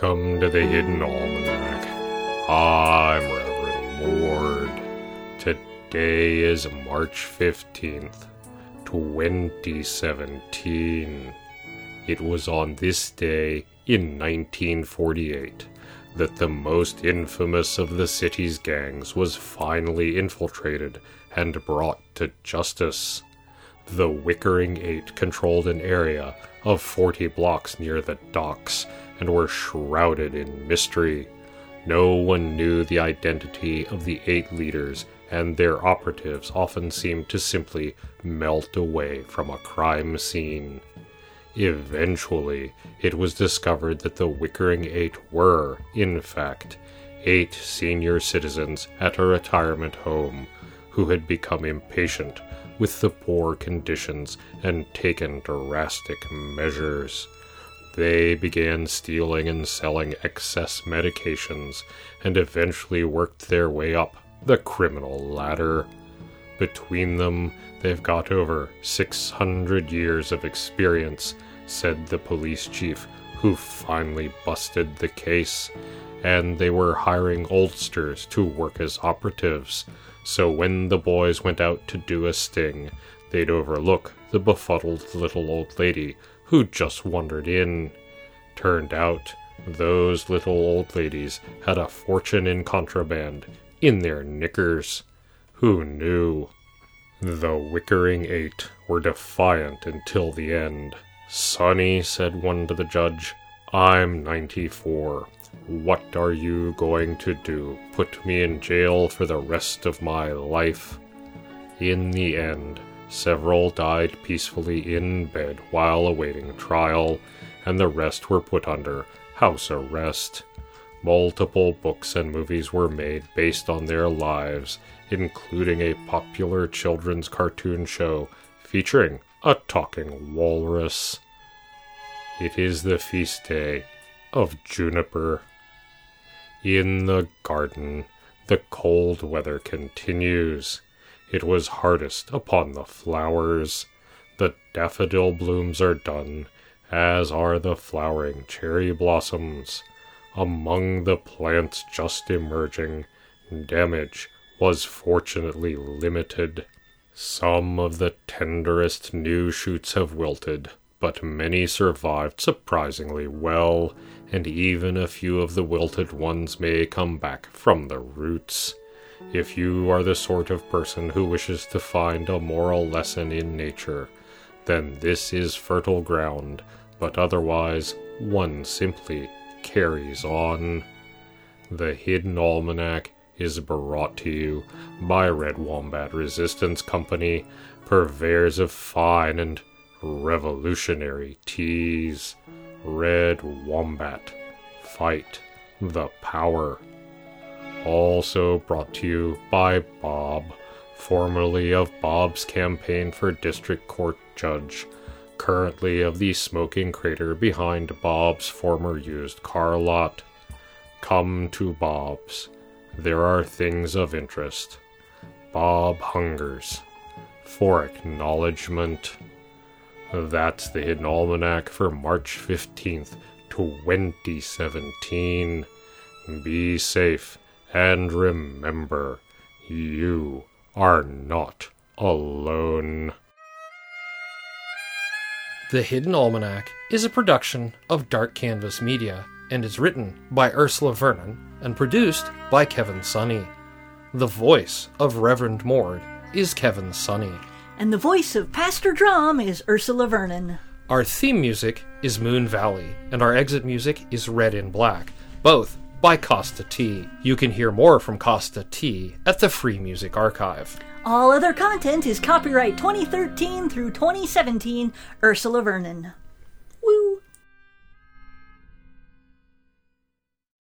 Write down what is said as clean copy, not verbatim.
Welcome to the Hidden Almanac. I'm Reverend Ward. Today is March 15th, 2017. It was on this day in 1948 that the most infamous of the city's gangs was finally infiltrated and brought to justice. The Wickering Eight controlled an area of 40 blocks near the docks and were shrouded in mystery. No one knew the identity of the eight leaders, and their operatives often seemed to simply melt away from a crime scene. Eventually, it was discovered that the Wickering Eight were, in fact, eight senior citizens at a retirement home who had become impatient with the poor conditions and taken drastic measures. They began stealing and selling excess medications and eventually worked their way up the criminal ladder. Between them, they've got over 600 years of experience, said the police chief, who finally busted the case, and they were hiring oldsters to work as operatives, so when the boys went out to do a sting, they'd overlook the befuddled little old lady who just wandered in. Turned out, those little old ladies had a fortune in contraband in their knickers. Who knew? The Wickering Eight were defiant until the end. "Sonny," said one to the judge, "I'm 94. What are you going to do? Put me in jail for the rest of my life?" In the end, several died peacefully in bed while awaiting trial, and the rest were put under house arrest. Multiple books and movies were made based on their lives, including a popular children's cartoon show featuring a talking walrus. It is the feast day of Juniper. In the garden, the cold weather continues. It was hardest upon the flowers. The daffodil blooms are done, as are the flowering cherry blossoms. Among the plants just emerging, damage was fortunately limited. Some of the tenderest new shoots have wilted, but many survived surprisingly well, and even a few of the wilted ones may come back from the roots. If you are the sort of person who wishes to find a moral lesson in nature, then this is fertile ground, but otherwise one simply carries on. The Hidden Almanac is brought to you by Red Wombat Resistance Company, purveyors of fine and revolutionary teas. Red Wombat, fight the power. Also brought to you by Bob, formerly of Bob's campaign for district court judge, currently of the smoking crater behind Bob's former used car lot. Come to Bob's. There are things of interest. Bob hungers for acknowledgement. That's the Hidden Almanac for March 15th, 2017. Be safe, and remember, you are not alone. The Hidden Almanac is a production of Dark Canvas Media and is written by Ursula Vernon and produced by Kevin Sonny. The voice of Reverend Mord is Kevin Sonny. And the voice of Pastor Drum is Ursula Vernon. Our theme music is Moon Valley, and our exit music is Red and Black, both by Costa T. You can hear more from Costa T at the Free Music Archive. All other content is copyright 2013 through 2017, Ursula Vernon.